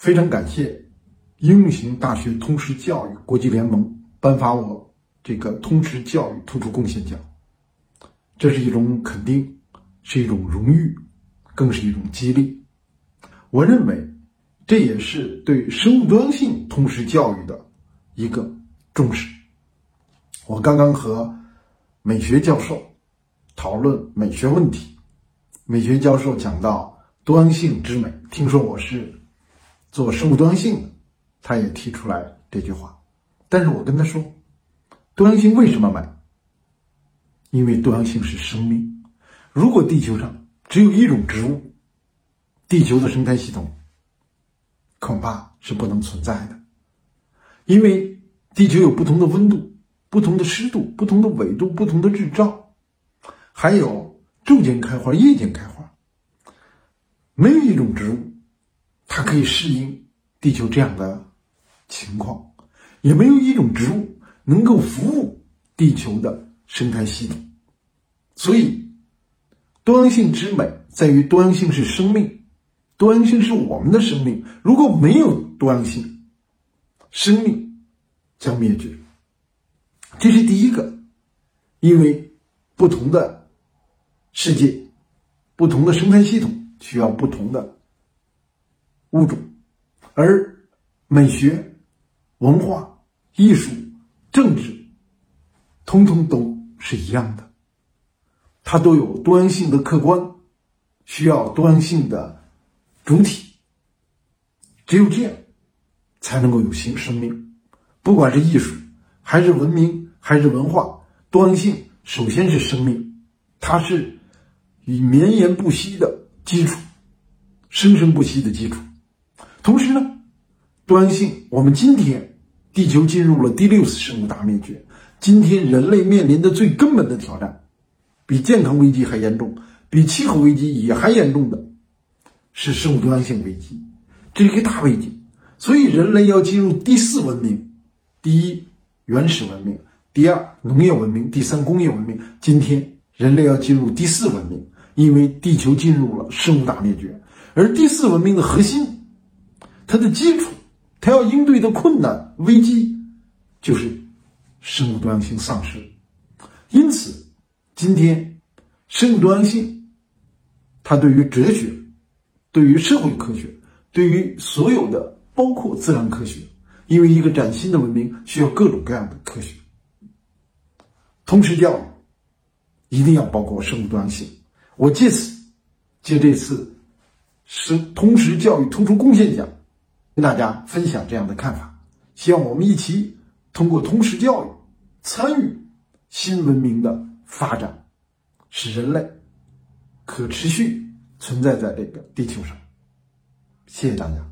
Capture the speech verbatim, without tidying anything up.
非常感谢应用型大学通识教育国际联盟颁发我这个通识教育突出贡献奖，这是一种肯定，是一种荣誉，更是一种激励。我认为这也是对生物多样性通识教育的一个重视。我刚刚和美学教授讨论美学问题，美学教授讲到多样性之美，听说我是做生物多样性的，他也提出来这句话。但是我跟他说，多样性为什么美？因为多样性是生命。如果地球上只有一种植物，地球的生态系统恐怕是不能存在的。因为地球有不同的温度、不同的湿度、不同的纬度、不同的日照，还有昼间开花、夜间开花。没有一种植物它可以适应地球这样的情况，也没有一种植物能够服务地球的生态系统。所以多样性之美在于多样性是生命，多样性是我们的生命。如果没有多样性，生命将灭绝。这是第一个，因为不同的世界，不同的生态系统需要不同的物种，而美学、文化、艺术、政治通通都是一样的，它都有多样性的客观，需要多样性的主体，只有这样才能够有新生命。不管是艺术还是文明还是文化，多样性首先是生命，它是以绵延不息的基础，生生不息的基础。同时呢，多样性，我们今天地球进入了第六次生物大灭绝，今天人类面临的最根本的挑战，比健康危机还严重，比气候危机也还严重的是生物多样性危机，这是一个大危机。所以人类要进入第四文明，第一原始文明，第二农业文明，第三工业文明。今天人类要进入第四文明，因为地球进入了生物大灭绝。而第四文明的核心，它的基础，它要应对的困难危机，就是生物多样性丧失。因此今天生物多样性它对于哲学，对于社会科学，对于所有的，包括自然科学，因为一个崭新的文明需要各种各样的科学。通识教育一定要包括生物多样性。我借此借这次通识教育突出贡献奖跟大家分享这样的看法，希望我们一起通过通识教育参与新文明的发展，使人类可持续存在在这个地球上。谢谢大家。